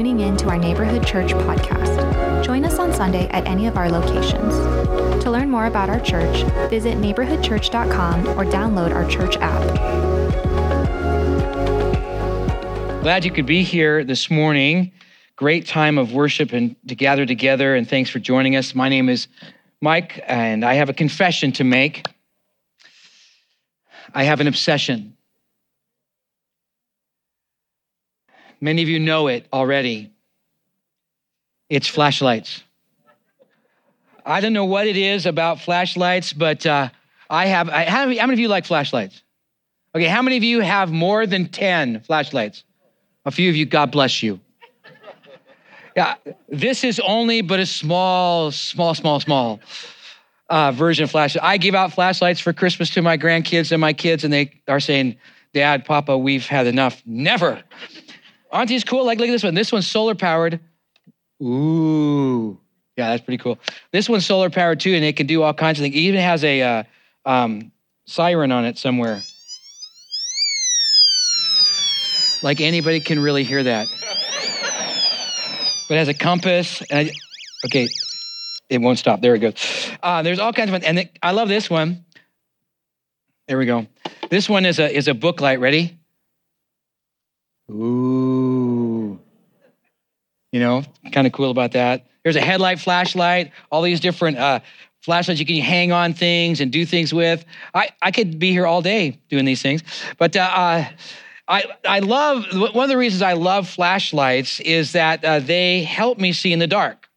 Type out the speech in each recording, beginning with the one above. tuning in to our Neighborhood Church podcast. Join us on Sunday at any of our locations. To learn more about our church, visit neighborhoodchurch.com or download our church app. Glad you could be here this morning. Great time of worship and to gather together, and thanks for joining us. My name is Mike, and I have a confession to make. I have an obsession. Many of you know it already. It's flashlights. I don't know what it is about flashlights, but how many of you like flashlights? Okay, how many of you have more than 10 flashlights? A few of you, God bless you. Yeah, this is only but a small version of flashlights. I give out flashlights for Christmas to my grandkids and my kids, and they are saying, Dad, Papa, we've had enough. Never. Auntie's cool. Like, look at this one. This one's solar powered. Ooh. Yeah, that's pretty cool. This one's solar powered too, and it can do all kinds of things. It even has a siren on it somewhere. Like anybody can really hear that. But it has a compass. Okay, it won't stop. There it goes. There's all kinds of fun. And I love this one. There we go. This one is a book light. Ready? Ooh. You know, kind of cool about that. There's a headlight flashlight, all these different flashlights you can hang on things and do things with. I could be here all day doing these things. But one of the reasons I love flashlights is that they help me see in the dark.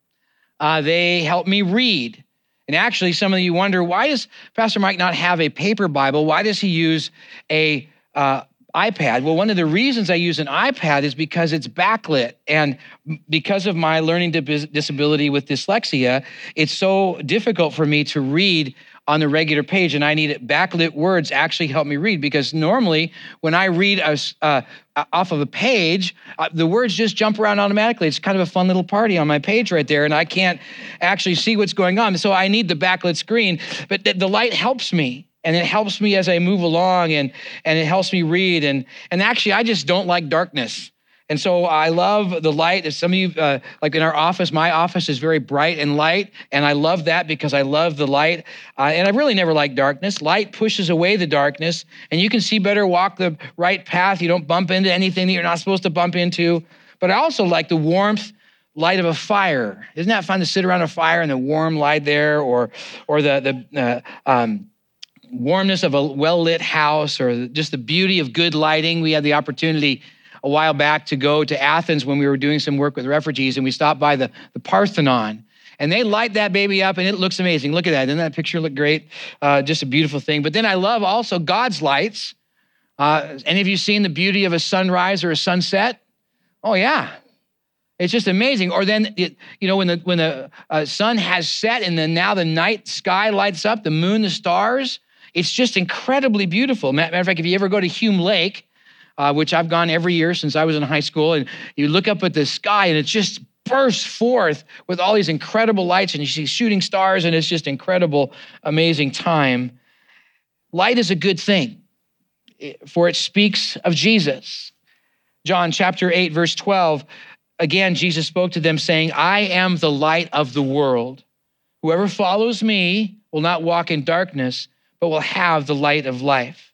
They help me read. And actually, some of you wonder, why does Pastor Mike not have a paper Bible? Why does he use a iPad? Well, one of the reasons I use an iPad is because it's backlit, and because of my learning disability with dyslexia, it's so difficult for me to read on the regular page, and I need it. Backlit words actually help me read, because normally when I read off of a page, the words just jump around automatically. It's kind of a fun little party on my page right there, and I can't actually see what's going on, so I need the backlit screen, but the light helps me. And it helps me as I move along, and it helps me read. And actually, I just don't like darkness. And so I love the light. Some of you, like in our office, my office is very bright and light. And I love that because I love the light. And I really never liked darkness. Light pushes away the darkness. And you can see better, walk the right path. You don't bump into anything that you're not supposed to bump into. But I also like the warmth, light of a fire. Isn't that fun to sit around a fire and the warm light there? Or the warmness of a well-lit house, or just the beauty of good lighting. We had the opportunity a while back to go to Athens when we were doing some work with refugees, and we stopped by the Parthenon. And they light that baby up, and it looks amazing. Look at that. Doesn't that picture look great? Just a beautiful thing. But then I love also God's lights. Any of you seen the beauty of a sunrise or a sunset? Oh, yeah. It's just amazing. Or then, when the sun has set, and then now the night sky lights up, the moon, the stars. It's just incredibly beautiful. Matter of fact, if you ever go to Hume Lake, which I've gone every year since I was in high school, and you look up at the sky and it just bursts forth with all these incredible lights, and you see shooting stars, and it's just incredible, amazing time. Light is a good thing, for it speaks of Jesus. John chapter 8, verse 12, again, Jesus spoke to them saying, I am the light of the world. Whoever follows me will not walk in darkness, but we'll have the light of life.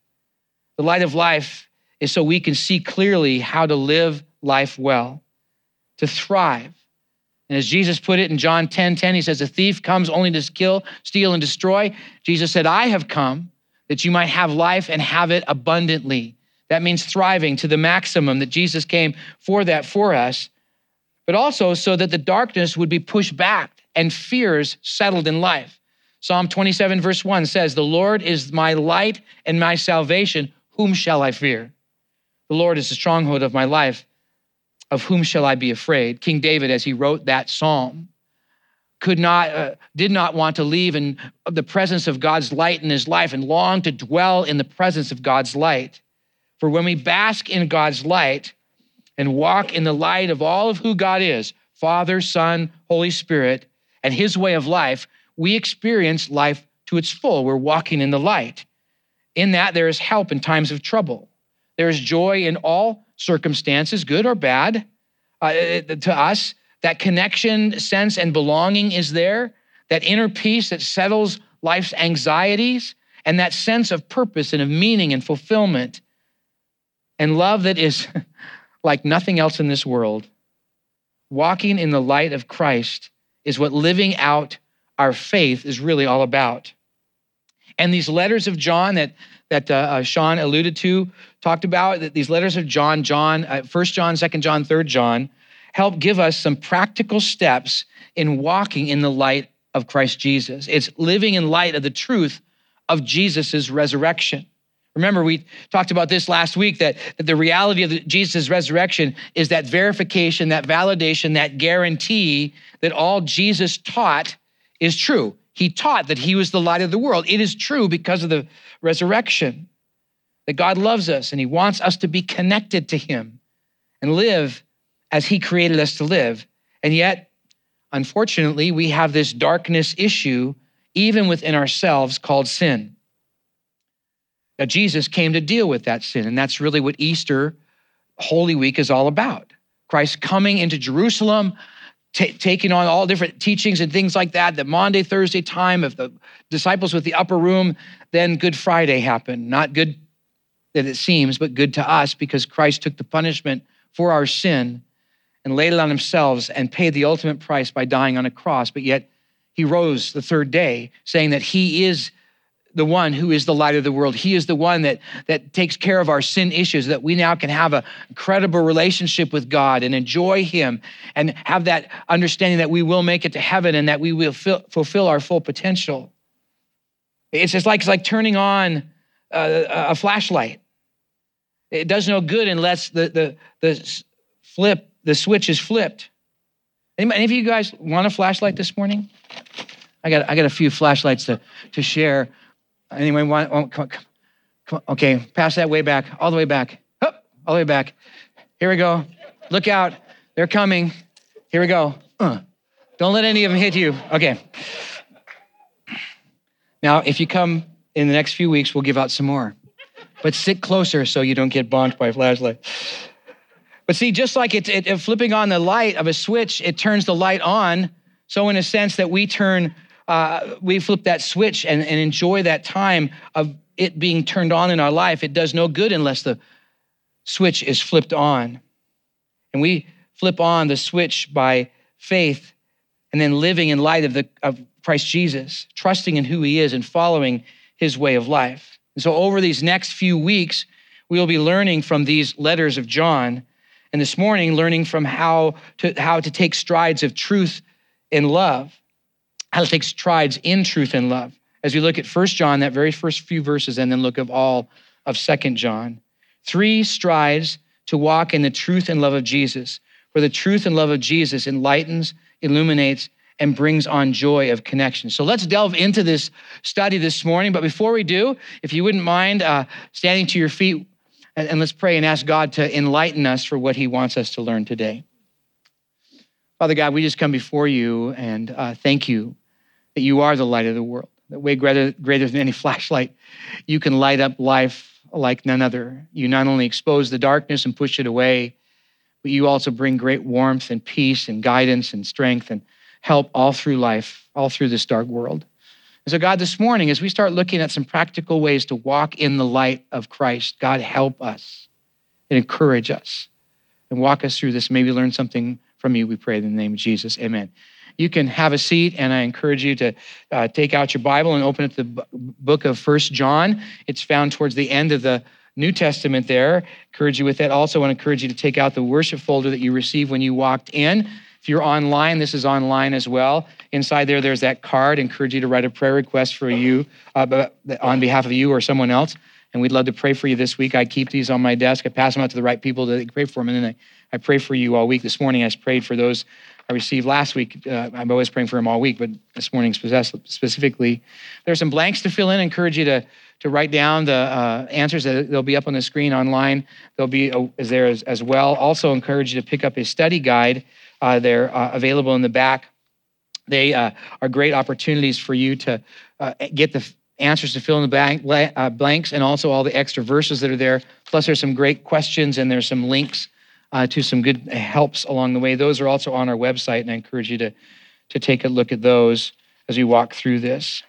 The light of life is so we can see clearly how to live life well, to thrive. And as Jesus put it in John 10:10, he says, a thief comes only to kill, steal, and destroy. Jesus said, I have come that you might have life and have it abundantly. That means thriving to the maximum, that Jesus came for that for us, but also so that the darkness would be pushed back and fears settled in life. Psalm 27 verse 1 says, the Lord is my light and my salvation. Whom shall I fear? The Lord is the stronghold of my life. Of whom shall I be afraid? King David, as he wrote that psalm, did not want to leave in the presence of God's light in his life, and longed to dwell in the presence of God's light. For when we bask in God's light and walk in the light of all of who God is, Father, Son, Holy Spirit, and his way of life, we experience life to its full. We're walking in the light. In that, there is help in times of trouble. There is joy in all circumstances, good or bad, to us. That connection, sense, and belonging is there. That inner peace that settles life's anxieties, and that sense of purpose and of meaning and fulfillment, and love that is like nothing else in this world. Walking in the light of Christ is what living out our faith is really all about. And these letters of John that Sean alluded to, talked about, that these letters of John, 1 John, 2 John, 3 John, help give us some practical steps in walking in the light of Christ Jesus. It's living in light of the truth of Jesus' resurrection. Remember, we talked about this last week, that the reality of Jesus' resurrection is that verification, that validation, that guarantee that all Jesus taught is true. He taught that he was the light of the world. It is true because of the resurrection, that God loves us and he wants us to be connected to him and live as he created us to live. And yet, unfortunately, we have this darkness issue even within ourselves called sin. Now, Jesus came to deal with that sin, and that's really what Easter, Holy Week, is all about. Christ coming into Jerusalem, taking on all different teachings and things like that, the Monday, Thursday time of the disciples with the upper room, then Good Friday happened. Not good that it seems, but good to us, because Christ took the punishment for our sin and laid it on himself and paid the ultimate price by dying on a cross. But yet he rose the third day, saying that he is the one who is the light of the world. He is the one that takes care of our sin issues, that we now can have an incredible relationship with God and enjoy him and have that understanding that we will make it to heaven and that we will fulfill our full potential. It's like turning on a flashlight. It does no good unless the switch is flipped. Any of you guys want a flashlight this morning? I got a few flashlights to share. Anyway, come on. Okay, pass that way back, all the way back. Hup, all the way back. Here we go. Look out. They're coming. Here we go. Don't let any of them hit you. Okay. Now, if you come in the next few weeks, we'll give out some more. But sit closer so you don't get bonked by a flashlight. But see, just like it flipping on the light of a switch, it turns the light on. So in a sense that we flip that switch and enjoy that time of it being turned on in our life. It does no good unless the switch is flipped on. And we flip on the switch by faith and then living in light of Christ Jesus, trusting in who he is and following his way of life. And so over these next few weeks, we will be learning from these letters of John, and this morning learning from how to take strides of truth and love, how to take strides in truth and love. As we look at 1 John, that very first few verses, and then look at all of 2 John. 3 strides to walk in the truth and love of Jesus, for the truth and love of Jesus enlightens, illuminates, and brings on joy of connection. So let's delve into this study this morning. But before we do, if you wouldn't mind standing to your feet, and let's pray and ask God to enlighten us for what he wants us to learn today. Father God, we just come before you and thank you that you are the light of the world, that way greater than any flashlight, you can light up life like none other. You not only expose the darkness and push it away, but you also bring great warmth and peace and guidance and strength and help all through life, all through this dark world. And so God, this morning, as we start looking at some practical ways to walk in the light of Christ, God, help us and encourage us and walk us through this. Maybe learn something from you, we pray in the name of Jesus, amen. You can have a seat, and I encourage you to take out your Bible and open up the book of 1 John. It's found towards the end of the New Testament there. Encourage you with that. Also, I want to encourage you to take out the worship folder that you received when you walked in. If you're online, this is online as well. Inside there, there's that card. I encourage you to write a prayer request for you on behalf of you or someone else. And we'd love to pray for you this week. I keep these on my desk. I pass them out to the right people that they pray for them. And then I pray for you all week. This morning, I prayed for those I received last week. I'm always praying for them all week, but this morning specifically. There's some blanks to fill in. I encourage you to write down the answers. They'll be up on the screen online. They'll be there as well. Also encourage you to pick up a study guide. They're available in the back. They are great opportunities for you to get the answers to fill in the blanks and also all the extra verses that are there. Plus, there's some great questions and there's some links to some good helps along the way. Those are also on our website, and I encourage you to take a look at those as we walk through this.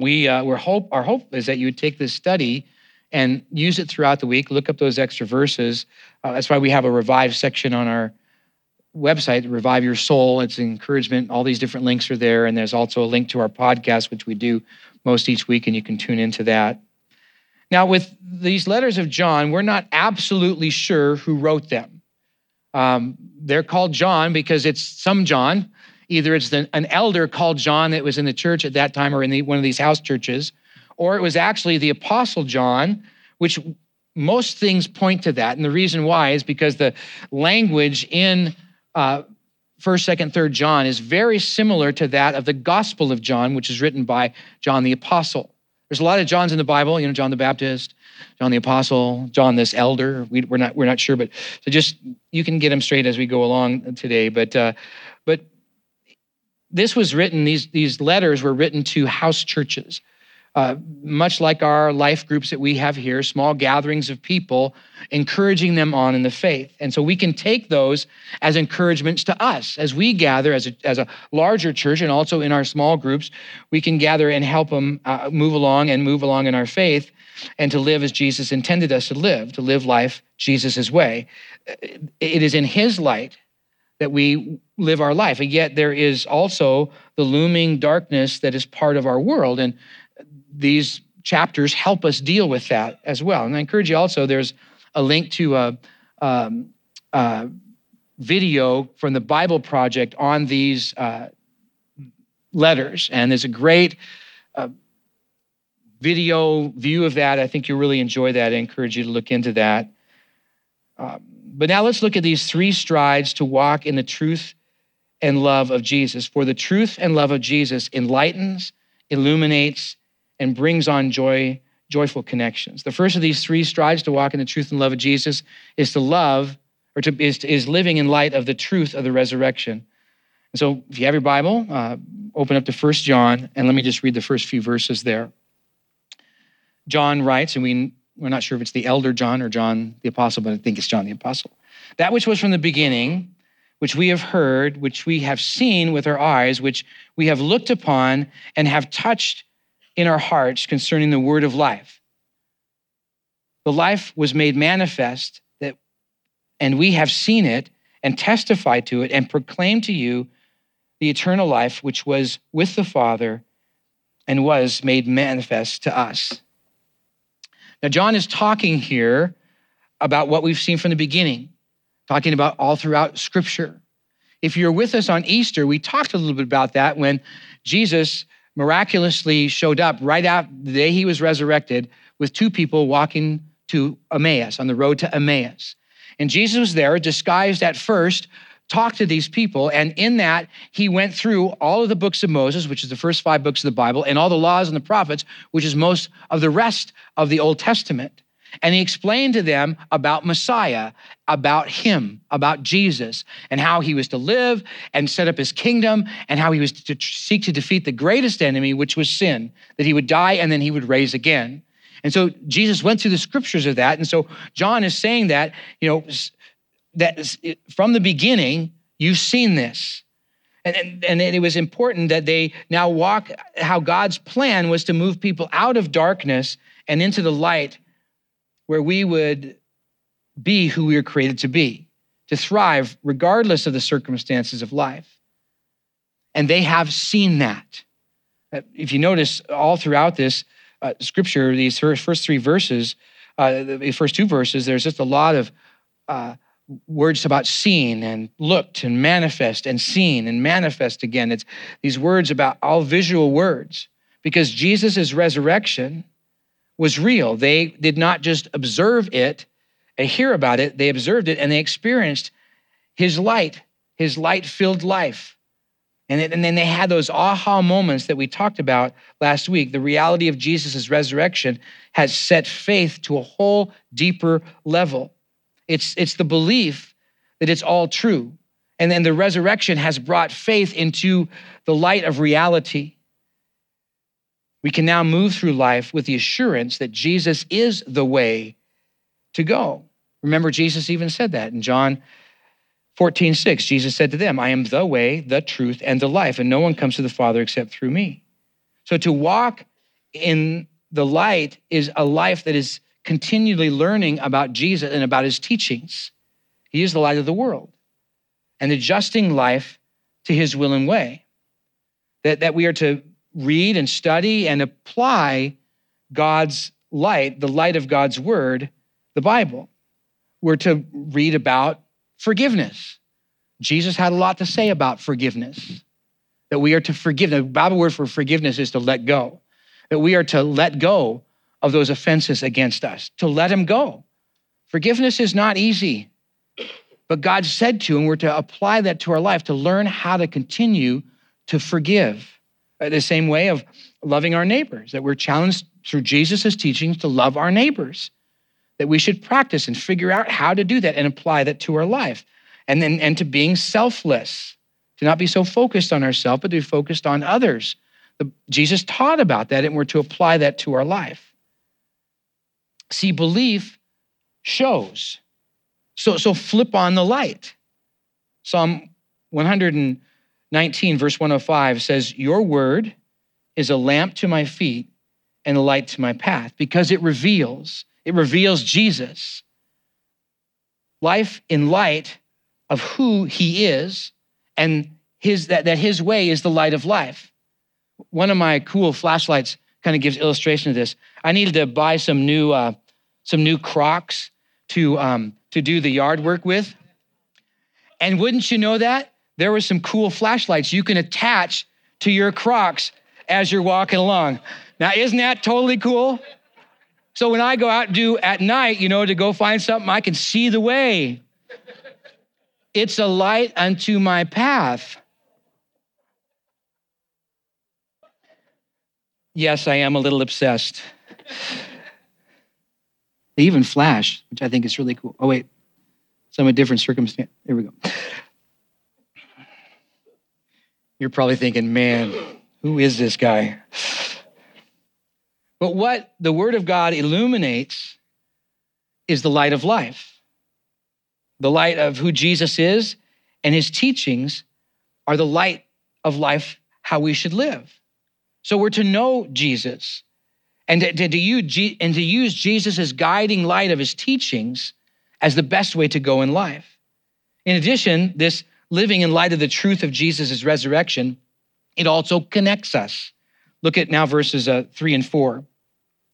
Our hope is that you would take this study and use it throughout the week. Look up those extra verses. That's why we have a Revive section on our website, Revive Your Soul. It's encouragement. All these different links are there. And there's also a link to our podcast, which we do most each week, and you can tune into that. Now, with these letters of John, we're not absolutely sure who wrote them. They're called John because it's some John. Either it's an elder called John that was in the church at that time or in one of these house churches, or it was actually the Apostle John, which most things point to that. And the reason why is because the language in 1st, 2nd, 3rd John is very similar to that of the Gospel of John, which is written by John the Apostle. There's a lot of Johns in the Bible, John the Baptist, John the Apostle, John this elder. We're not sure, but so just you can get them straight as we go along today. But this was written. These letters were written to house churches. Much like our life groups that we have here, small gatherings of people, encouraging them on in the faith. And so we can take those as encouragements to us. As we gather as a larger church and also in our small groups, we can gather and help them move along in our faith and to live as Jesus intended us to live life Jesus' way. It is in his light that we live our life. And yet there is also the looming darkness that is part of our world. And these chapters help us deal with that as well. And I encourage you also, there's a link to a video from the Bible Project on these letters. And there's a great video view of that. I think you'll really enjoy that. I encourage you to look into that. But now let's look at these three strides to walk in the truth and love of Jesus. For the truth and love of Jesus enlightens, illuminates, and brings on joyful connections. The first of these three strides to walk in the truth and love of Jesus is to love, or is living in light of the truth of the resurrection. And so if you have your Bible, open up to 1 John, and let me just read the first few verses there. John writes, and we're not sure if it's the elder John or John the Apostle, but I think it's John the Apostle. That which was from the beginning, which we have heard, which we have seen with our eyes, which we have looked upon and have touched in our hearts concerning the word of life. The life was made manifest, and we have seen it and testify to it and proclaim to you the eternal life which was with the Father and was made manifest to us. Now, John is talking here about what we've seen from the beginning, talking about all throughout Scripture. If you're with us on Easter, we talked a little bit about that when Jesus miraculously showed up right after the day he was resurrected with two people walking to Emmaus, on the road to Emmaus. And Jesus was there, disguised at first, talked to these people, and in that, he went through all of the books of Moses, which is the first 5 books of the Bible, and all the laws and the prophets, which is most of the rest of the Old Testament. And he explained to them about Messiah, about him, about Jesus, and how he was to live and set up his kingdom, and how he was to seek to defeat the greatest enemy, which was sin, that he would die and then he would rise again. And so Jesus went through the scriptures of that. And so John is saying that, that from the beginning, you've seen this. And it was important that they now walk how God's plan was to move people out of darkness and into the light, where we would be who we were created to be, to thrive regardless of the circumstances of life. And they have seen that. If you notice all throughout this scripture, these first 3 verses, the first 2 verses, there's just a lot of words about seen and looked and manifest and seen and manifest again. It's these words about all visual words, because Jesus' resurrection was real. They did not just observe it and hear about it. They observed it and they experienced his light-filled life. And then they had those aha moments that we talked about last week. The reality of Jesus' resurrection has set faith to a whole deeper level. It's the belief that it's all true. And then the resurrection has brought faith into the light of reality. We can now move through life with the assurance that Jesus is the way to go. Remember, Jesus even said that in John 14:6. Jesus said to them, I am the way, the truth, and the life, and no one comes to the Father except through me. So to walk in the light is a life that is continually learning about Jesus and about his teachings. He is the light of the world, and adjusting life to his will and way. That we are to read and study and apply God's light, the light of God's word, the Bible. We're to read about forgiveness. Jesus had a lot to say about forgiveness, that we are to forgive. The Bible word for forgiveness is to let go, that we are to let go of those offenses against us, to let him go. Forgiveness is not easy, but God said to, and we're to apply that to our life, to learn how to continue to forgive. The same way of loving our neighbors, that we're challenged through Jesus' teachings to love our neighbors, that we should practice and figure out how to do that and apply that to our life. And then to being selfless, to not be so focused on ourselves, but to be focused on others. Jesus taught about that, and we're to apply that to our life. See, belief shows. So flip on the light. Psalm 119, verse 105 says, your word is a lamp to my feet and a light to my path, because it reveals. It reveals Jesus. Life in light of who he is, and that his way is the light of life. One of my cool flashlights kind of gives illustration of this. I needed to buy some new Crocs to do the yard work with. And wouldn't you know that? There were some cool flashlights you can attach to your Crocs as you're walking along. Now, isn't that totally cool? So when I go out and do at night, to go find something, I can see the way. It's a light unto my path. Yes, I am a little obsessed. They even flash, which I think is really cool. Oh, wait. So I'm a different circumstance. Here we go. You're probably thinking, man, who is this guy? But what the Word of God illuminates is the light of life. The light of who Jesus is, and his teachings are the light of life, how we should live. So we're to know Jesus and to use Jesus as guiding light of his teachings as the best way to go in life. In addition, this living in light of the truth of Jesus' resurrection, it also connects us. Look at now verses 3 and 4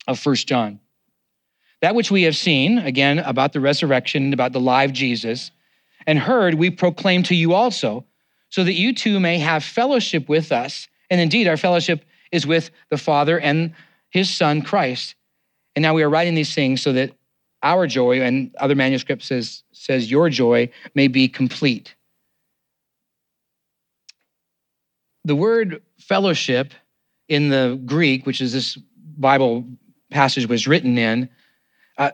of 1 John. That which we have seen, again, about the resurrection and about the live Jesus, and heard, we proclaim to you also, so that you too may have fellowship with us. And indeed, our fellowship is with the Father and his Son, Christ. And now we are writing these things so that our joy, and other manuscripts says your joy, may be complete. The word fellowship in the Greek, which is this Bible passage was written in,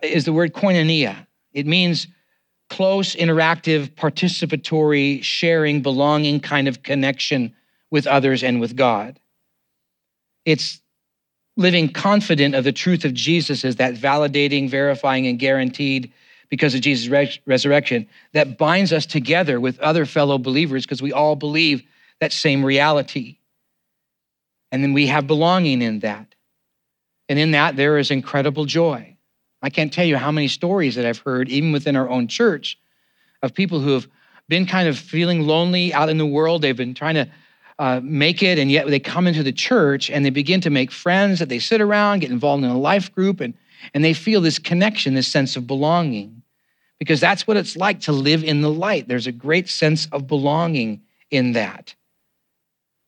is the word koinonia. It means close, interactive, participatory, sharing, belonging kind of connection with others and with God. It's living confident of the truth of Jesus as that validating, verifying, and guaranteed because of Jesus' resurrection that binds us together with other fellow believers because we all believe that same reality. And then we have belonging in that. And in that, there is incredible joy. I can't tell you how many stories that I've heard, even within our own church, of people who have been kind of feeling lonely out in the world. They've been trying to make it, and yet they come into the church and they begin to make friends that they sit around, get involved in a life group, and they feel this connection, this sense of belonging, because that's what it's like to live in the light. There's a great sense of belonging in that,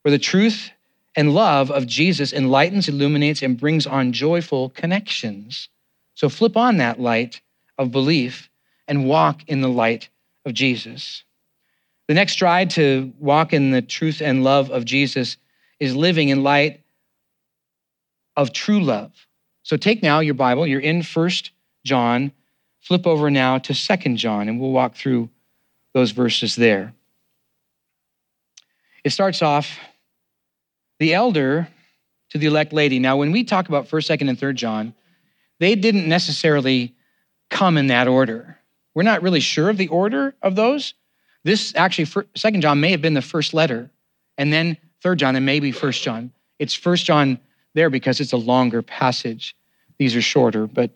where the truth and love of Jesus enlightens, illuminates, and brings on joyful connections. So flip on that light of belief and walk in the light of Jesus. The next stride to walk in the truth and love of Jesus is living in light of true love. So take now your Bible, you're in 1 John, flip over now to 2 John, and we'll walk through those verses there. It starts off, the elder to the elect lady. Now, when we talk about 1st, 2nd, and 3rd John, they didn't necessarily come in that order. We're not really sure of the order of those. This actually, 2 John may have been the first letter, and then 3 John, and maybe 1 John. It's 1 John there because it's a longer passage. These are shorter, but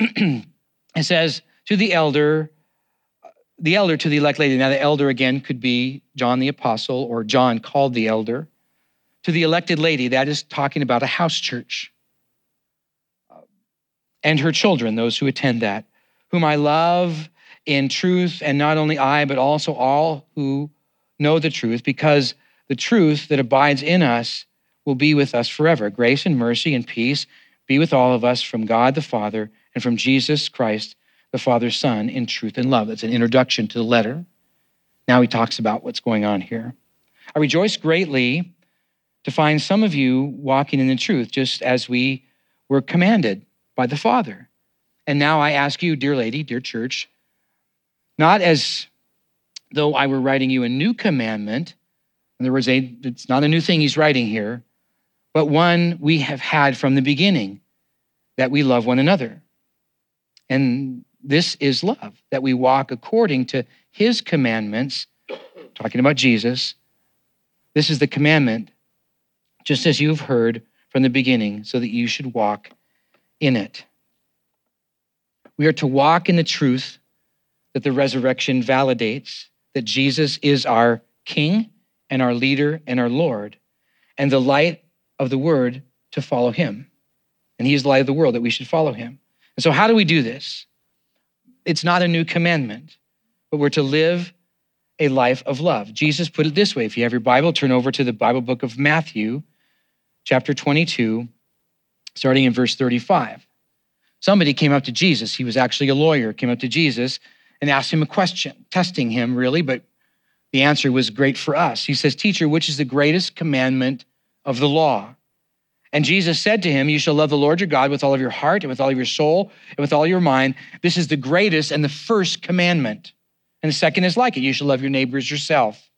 it says, to the elder to the elect lady. Now the elder again could be John the apostle or John called the elder. To the elected lady, that is talking about a house church. And her children, those who attend that, whom I love in truth, and not only I, but also all who know the truth, because the truth that abides in us will be with us forever. Grace and mercy and peace be with all of us from God the Father and from Jesus Christ, the Father's Son, in truth and love. That's an introduction to the letter. Now he talks about what's going on here. I rejoice greatly to find some of you walking in the truth, just as we were commanded by the Father. And now I ask you, dear lady, dear church, not as though I were writing you a new commandment. In other words, it's not a new thing he's writing here, but one we have had from the beginning, that we love one another. And this is love, that we walk according to his commandments, talking about Jesus. This is the commandment, just as you've heard from the beginning, so that you should walk in it. We are to walk in the truth that the resurrection validates, that Jesus is our King and our leader and our Lord, and the light of the word to follow him. And he is the light of the world, that we should follow him. And so how do we do this? It's not a new commandment, but we're to live a life of love. Jesus put it this way. If you have your Bible, turn over to the Bible book of Matthew, chapter 22, starting in verse 35. Somebody came up to Jesus. He was actually a lawyer, came up to Jesus and asked him a question, testing him really, but the answer was great for us. He says, "Teacher, which is the greatest commandment of the law?" And Jesus said to him, "You shall love the Lord your God with all of your heart and with all of your soul and with all your mind. This is the greatest and the first commandment. And the second is like it. You shall love your neighbor as yourself.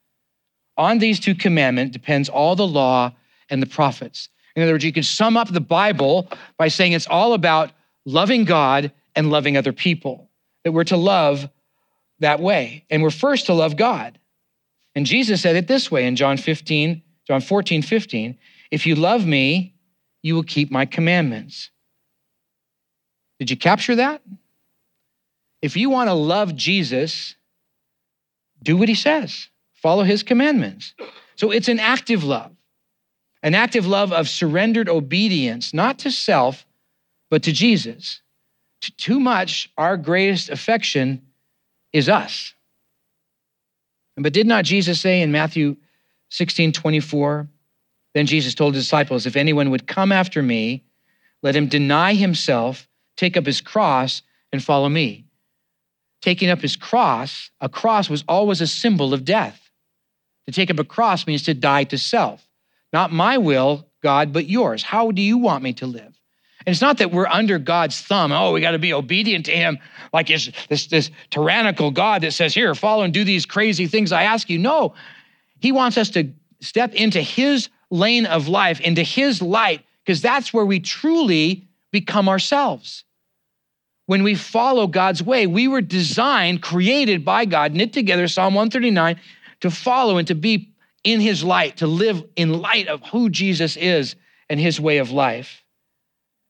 On these two commandments depends all the law and the prophets." In other words, you could sum up the Bible by saying it's all about loving God and loving other people, that we're to love that way. And we're first to love God. And Jesus said it this way in John 14:15, "If you love me, you will keep my commandments." Did you capture that? If you want to love Jesus, do what he says. Follow his commandments. So it's an active love of surrendered obedience, not to self, but to Jesus. Too much, our greatest affection is us. But did not Jesus say in Matthew 16:24, "Then Jesus told his disciples, if anyone would come after me, let him deny himself, take up his cross, and follow me." Taking up his cross, a cross was always a symbol of death. To take up a cross means to die to self. Not my will, God, but yours. How do you want me to live? And it's not that we're under God's thumb. Oh, we got to be obedient to him. Like it's this tyrannical God that says, here, follow and do these crazy things I ask you. No, he wants us to step into his lane of life, into his light, because that's where we truly become ourselves. When we follow God's way, we were designed, created by God, knit together, Psalm 139, to follow and to be in his light, to live in light of who Jesus is and his way of life.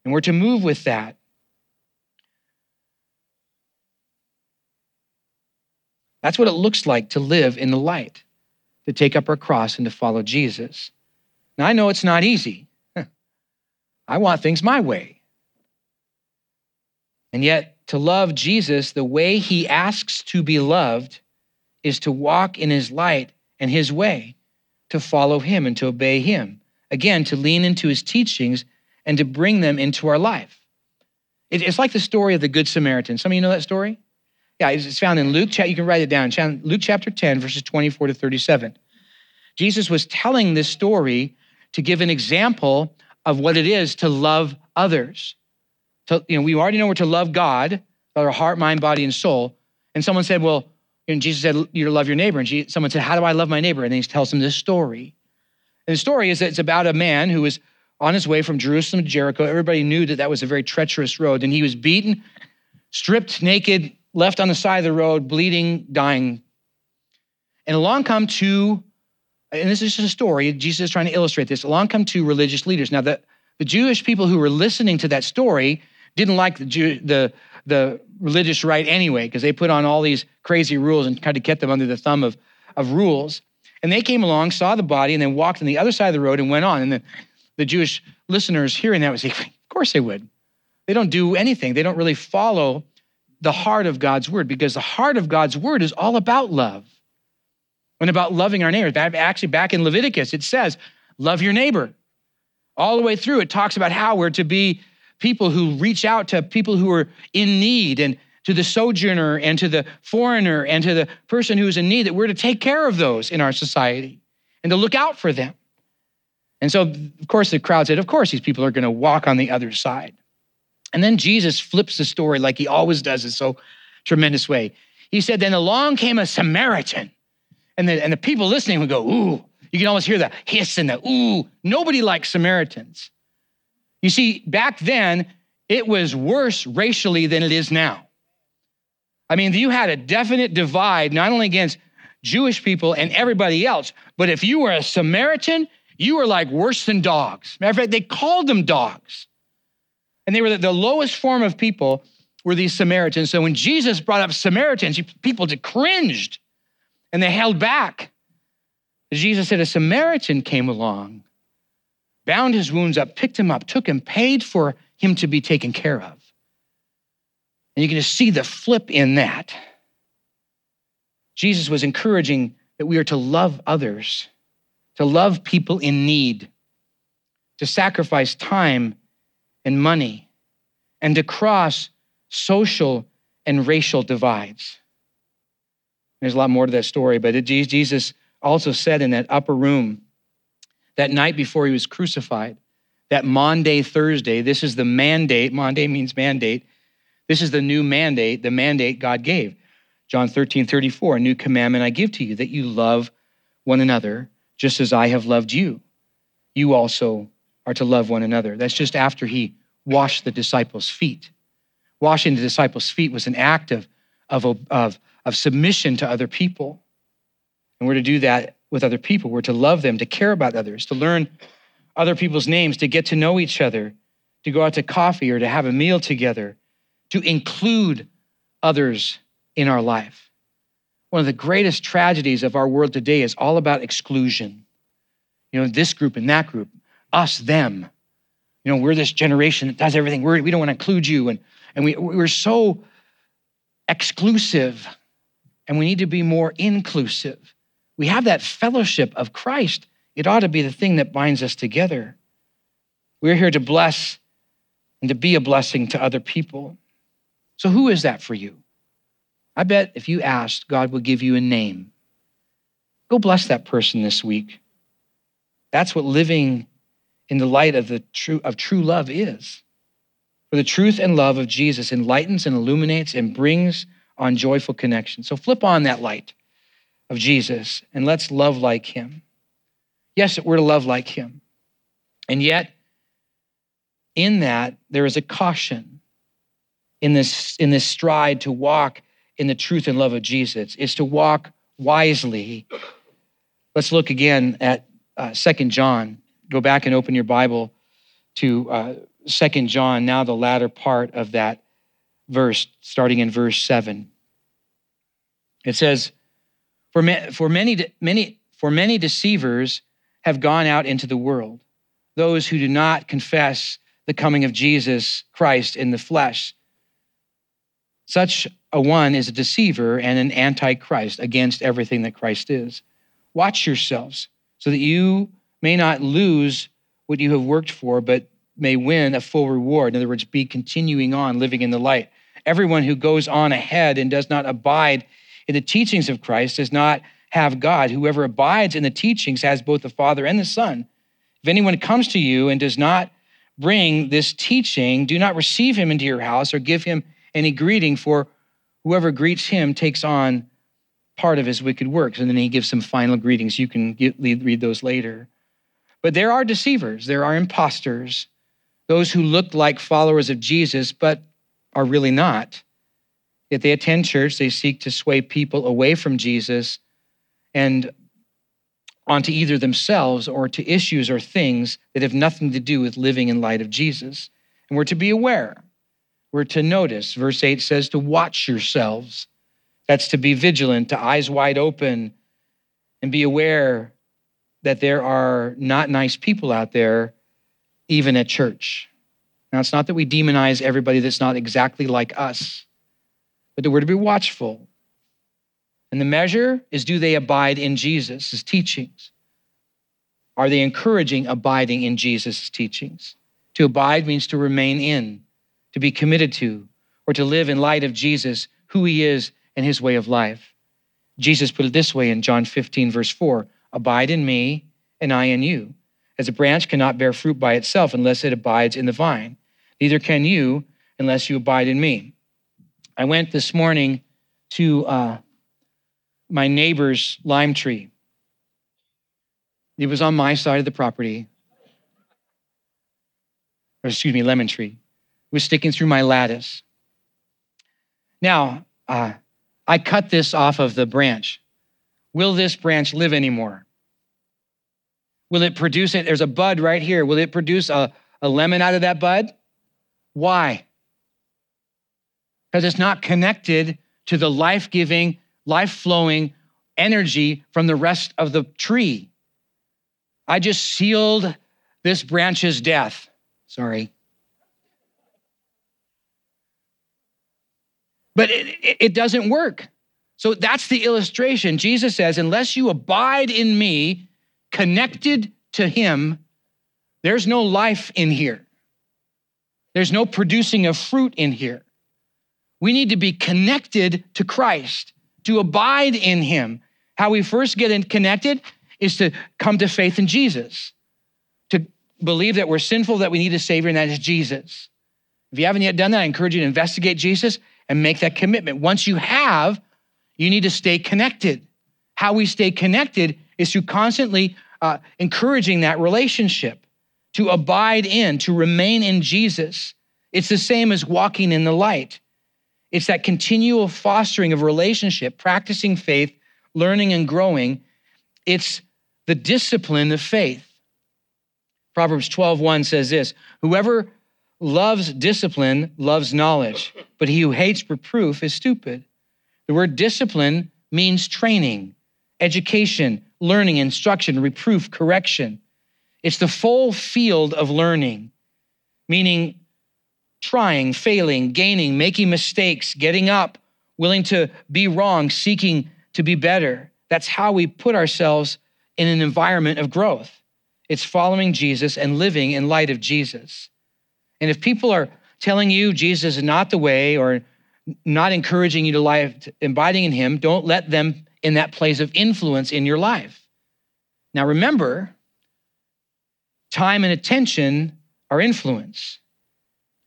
And we're to move with that. That's what it looks like to live in the light, to take up our cross and to follow Jesus. Now, I know it's not easy. I want things my way. And yet, to love Jesus the way he asks to be loved is to walk in his light and his way, to follow him and to obey him. Again, to lean into his teachings and to bring them into our life. It's like the story of the Good Samaritan. Some of you know that story? Yeah, it's found in Luke. You can write it down. Luke chapter 10, verses 24 to 37. Jesus was telling this story to give an example of what it is to love others. We already know we're to love God, our heart, mind, body, and soul. And someone said, well, and Jesus said, you love your neighbor. And someone said, how do I love my neighbor? And then he tells them this story. And the story is that it's about a man who was on his way from Jerusalem to Jericho. Everybody knew that was a very treacherous road. And he was beaten, stripped naked, left on the side of the road, bleeding, dying. And along come two, and this is just a story, Jesus is trying to illustrate this, along come two religious leaders. Now, the Jewish people who were listening to that story didn't like the religious right anyway, because they put on all these crazy rules and kind of kept them under the thumb of rules. And they came along, saw the body, and then walked on the other side of the road and went on. And the Jewish listeners hearing that was like, of course they would. They don't do anything. They don't really follow the heart of God's word, because the heart of God's word is all about love and about loving our neighbors. Actually, back in Leviticus, it says, love your neighbor. All the way through, it talks about how we're to be people who reach out to people who are in need, and to the sojourner and to the foreigner and to the person who's in need, that we're to take care of those in our society and to look out for them. And so, of course, the crowd said, of course, these people are going to walk on the other side. And then Jesus flips the story like he always does in so tremendous way. He said, then along came a Samaritan. And the people listening would go, ooh. You can almost hear the hiss and the ooh. Nobody likes Samaritans. You see, back then, it was worse racially than it is now. I mean, you had a definite divide, not only against Jewish people and everybody else, but if you were a Samaritan, you were like worse than dogs. Matter of fact, they called them dogs. And they were the lowest form of people were these Samaritans. So when Jesus brought up Samaritans, people just cringed and they held back. Jesus said, a Samaritan came along, bound his wounds up, picked him up, took him, paid for him to be taken care of. And you can just see the flip in that. Jesus was encouraging that we are to love others, to love people in need, to sacrifice time and money, and to cross social and racial divides. There's a lot more to that story, but Jesus also said in that upper room that night before he was crucified, that Maundy Thursday, this is the mandate. Maundy means mandate. This is the new mandate, the mandate God gave. John 13:34, a new commandment I give to you, that you love one another just as I have loved you. You also are to love one another. That's just after he washed the disciples' feet. Washing the disciples' feet was an act of submission to other people. And we're to do that with other people. We're to love them, to care about others, to learn other people's names, to get to know each other, to go out to coffee or to have a meal together, to include others in our life. One of the greatest tragedies of our world today is all about exclusion. You know, this group and that group, us, them. You know, we're this generation that does everything. We don't want to include you. And we're so exclusive, and we need to be more inclusive. We have that fellowship of Christ. It ought to be the thing that binds us together. We're here to bless and to be a blessing to other people. So who is that for you? I bet if you asked, God will give you a name. Go bless that person this week. That's what living in the light of true love is. For the truth and love of Jesus enlightens and illuminates and brings on joyful connection. So flip on that light of Jesus and let's love like him. Yes, we're to love like him. And yet, in that, there is a caution. In this stride to walk in the truth and love of Jesus is to walk wisely. Let's look again at 2 John. Go back and open your Bible to 2 John, now the latter part of that verse, starting in verse 7. It says, "For many deceivers have gone out into the world, those who do not confess the coming of Jesus Christ in the flesh. Such a one is a deceiver and an antichrist, against everything that Christ is. Watch yourselves so that you may not lose what you have worked for, but may win a full reward." In other words, be continuing on living in the light. Everyone who goes on ahead and does not abide in the teachings of Christ does not have God. Whoever abides in the teachings has both the Father and the Son. If anyone comes to you and does not bring this teaching, do not receive him into your house or give him any greeting, for whoever greets him takes on part of his wicked works. And then he gives some final greetings. You can read those later. But there are deceivers, there are imposters, those who look like followers of Jesus, but are really not. If they attend church, they seek to sway people away from Jesus and onto either themselves or to issues or things that have nothing to do with living in light of Jesus. And we're to be aware. We're to notice. Verse 8 says to watch yourselves. That's to be vigilant, to eyes wide open, and be aware that there are not nice people out there, even at church. Now, it's not that we demonize everybody that's not exactly like us, but that we're to be watchful. And the measure is, do they abide in Jesus' teachings? Are they encouraging abiding in Jesus' teachings? To abide means to remain in, to be committed to, or to live in light of Jesus, who he is, and his way of life. Jesus put it this way in John 15, verse 4, abide in me and I in you. As a branch cannot bear fruit by itself unless it abides in the vine. Neither can you unless you abide in me. I went this morning to my neighbor's lime tree. It was on my side of the property. Or excuse me, lemon tree. It was sticking through my lattice. Now, I cut this off of the branch. Will this branch live anymore? Will it produce it? There's a bud right here. Will it produce a lemon out of that bud? Why? Because it's not connected to the life-giving, life-flowing energy from the rest of the tree. I just sealed this branch's death. Sorry. But it doesn't work. So that's the illustration. Jesus says, unless you abide in me, connected to him, there's no life in here. There's no producing of fruit in here. We need to be connected to Christ, to abide in him. How we first get connected is to come to faith in Jesus, to believe that we're sinful, that we need a Savior, and that is Jesus. If you haven't yet done that, I encourage you to investigate Jesus and make that commitment. Once you have, you need to stay connected. How we stay connected is through constantly encouraging that relationship, to abide in, to remain in Jesus. It's the same as walking in the light. It's that continual fostering of relationship, practicing faith, learning and growing. It's the discipline of faith. Proverbs 12:1 says this, whoever loves discipline loves knowledge, but he who hates reproof is stupid. The word discipline means training, education, learning, instruction, reproof, correction. It's the full field of learning, meaning trying, failing, gaining, making mistakes, getting up, willing to be wrong, seeking to be better. That's how we put ourselves in an environment of growth. It's following Jesus and living in light of Jesus. And if people are telling you Jesus is not the way or not encouraging you to life, abiding in him, don't let them in that place of influence in your life. Now remember, time and attention are influence.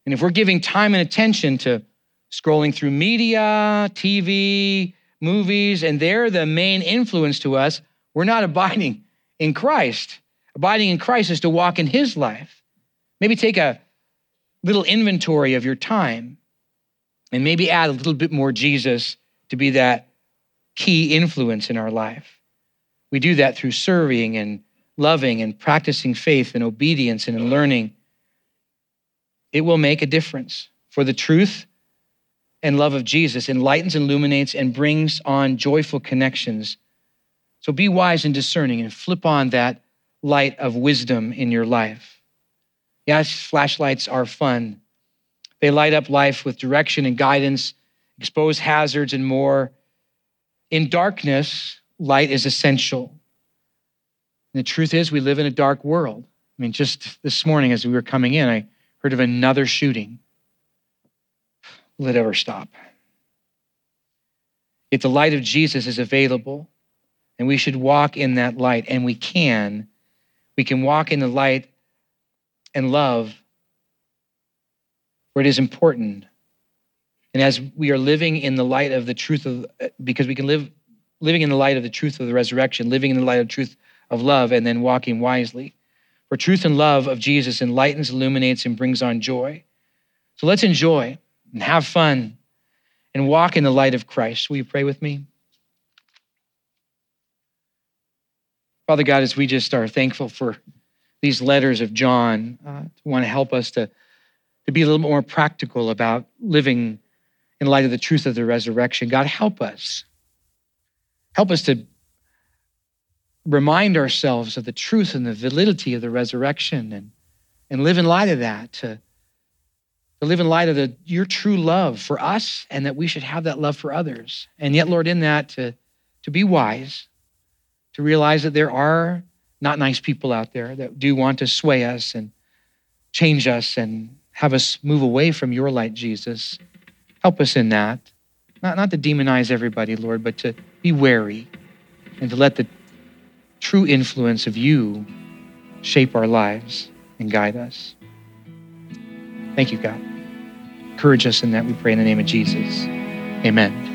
And if we're giving time and attention to scrolling through media, TV, movies, and they're the main influence to us, we're not abiding in Christ. Abiding in Christ is to walk in his life. Maybe take a little inventory of your time and maybe add a little bit more Jesus to be that key influence in our life. We do that through serving and loving and practicing faith and obedience and in learning. It will make a difference, for the truth and love of Jesus enlightens, illuminates, and brings on joyful connections. So be wise and discerning and flip on that light of wisdom in your life. Yes, flashlights are fun. They light up life with direction and guidance, expose hazards and more. In darkness, light is essential. And the truth is, we live in a dark world. I mean, just this morning as we were coming in, I heard of another shooting. Will it ever stop? If the light of Jesus is available, and we should walk in that light, and we can walk in the light and love where it is important. And as we are living in the light of the truth of, because we can live, living in the light of the truth of the resurrection, living in the light of truth of love, and then walking wisely. For truth and love of Jesus enlightens, illuminates, and brings on joy. So let's enjoy and have fun and walk in the light of Christ. Will you pray with me? Father God, as we just are thankful for these letters of John, want to help us to be a little more practical about living in light of the truth of the resurrection. God, help us. Help us to remind ourselves of the truth and the validity of the resurrection and live in light of that, to live in light of your true love for us, and that we should have that love for others. And yet, Lord, in that, to be wise, to realize that there are not nice people out there that do want to sway us and change us and have us move away from your light, Jesus. Help us in that. Not to demonize everybody, Lord, but to be wary and to let the true influence of you shape our lives and guide us. Thank you, God. Encourage us in that, we pray in the name of Jesus. Amen.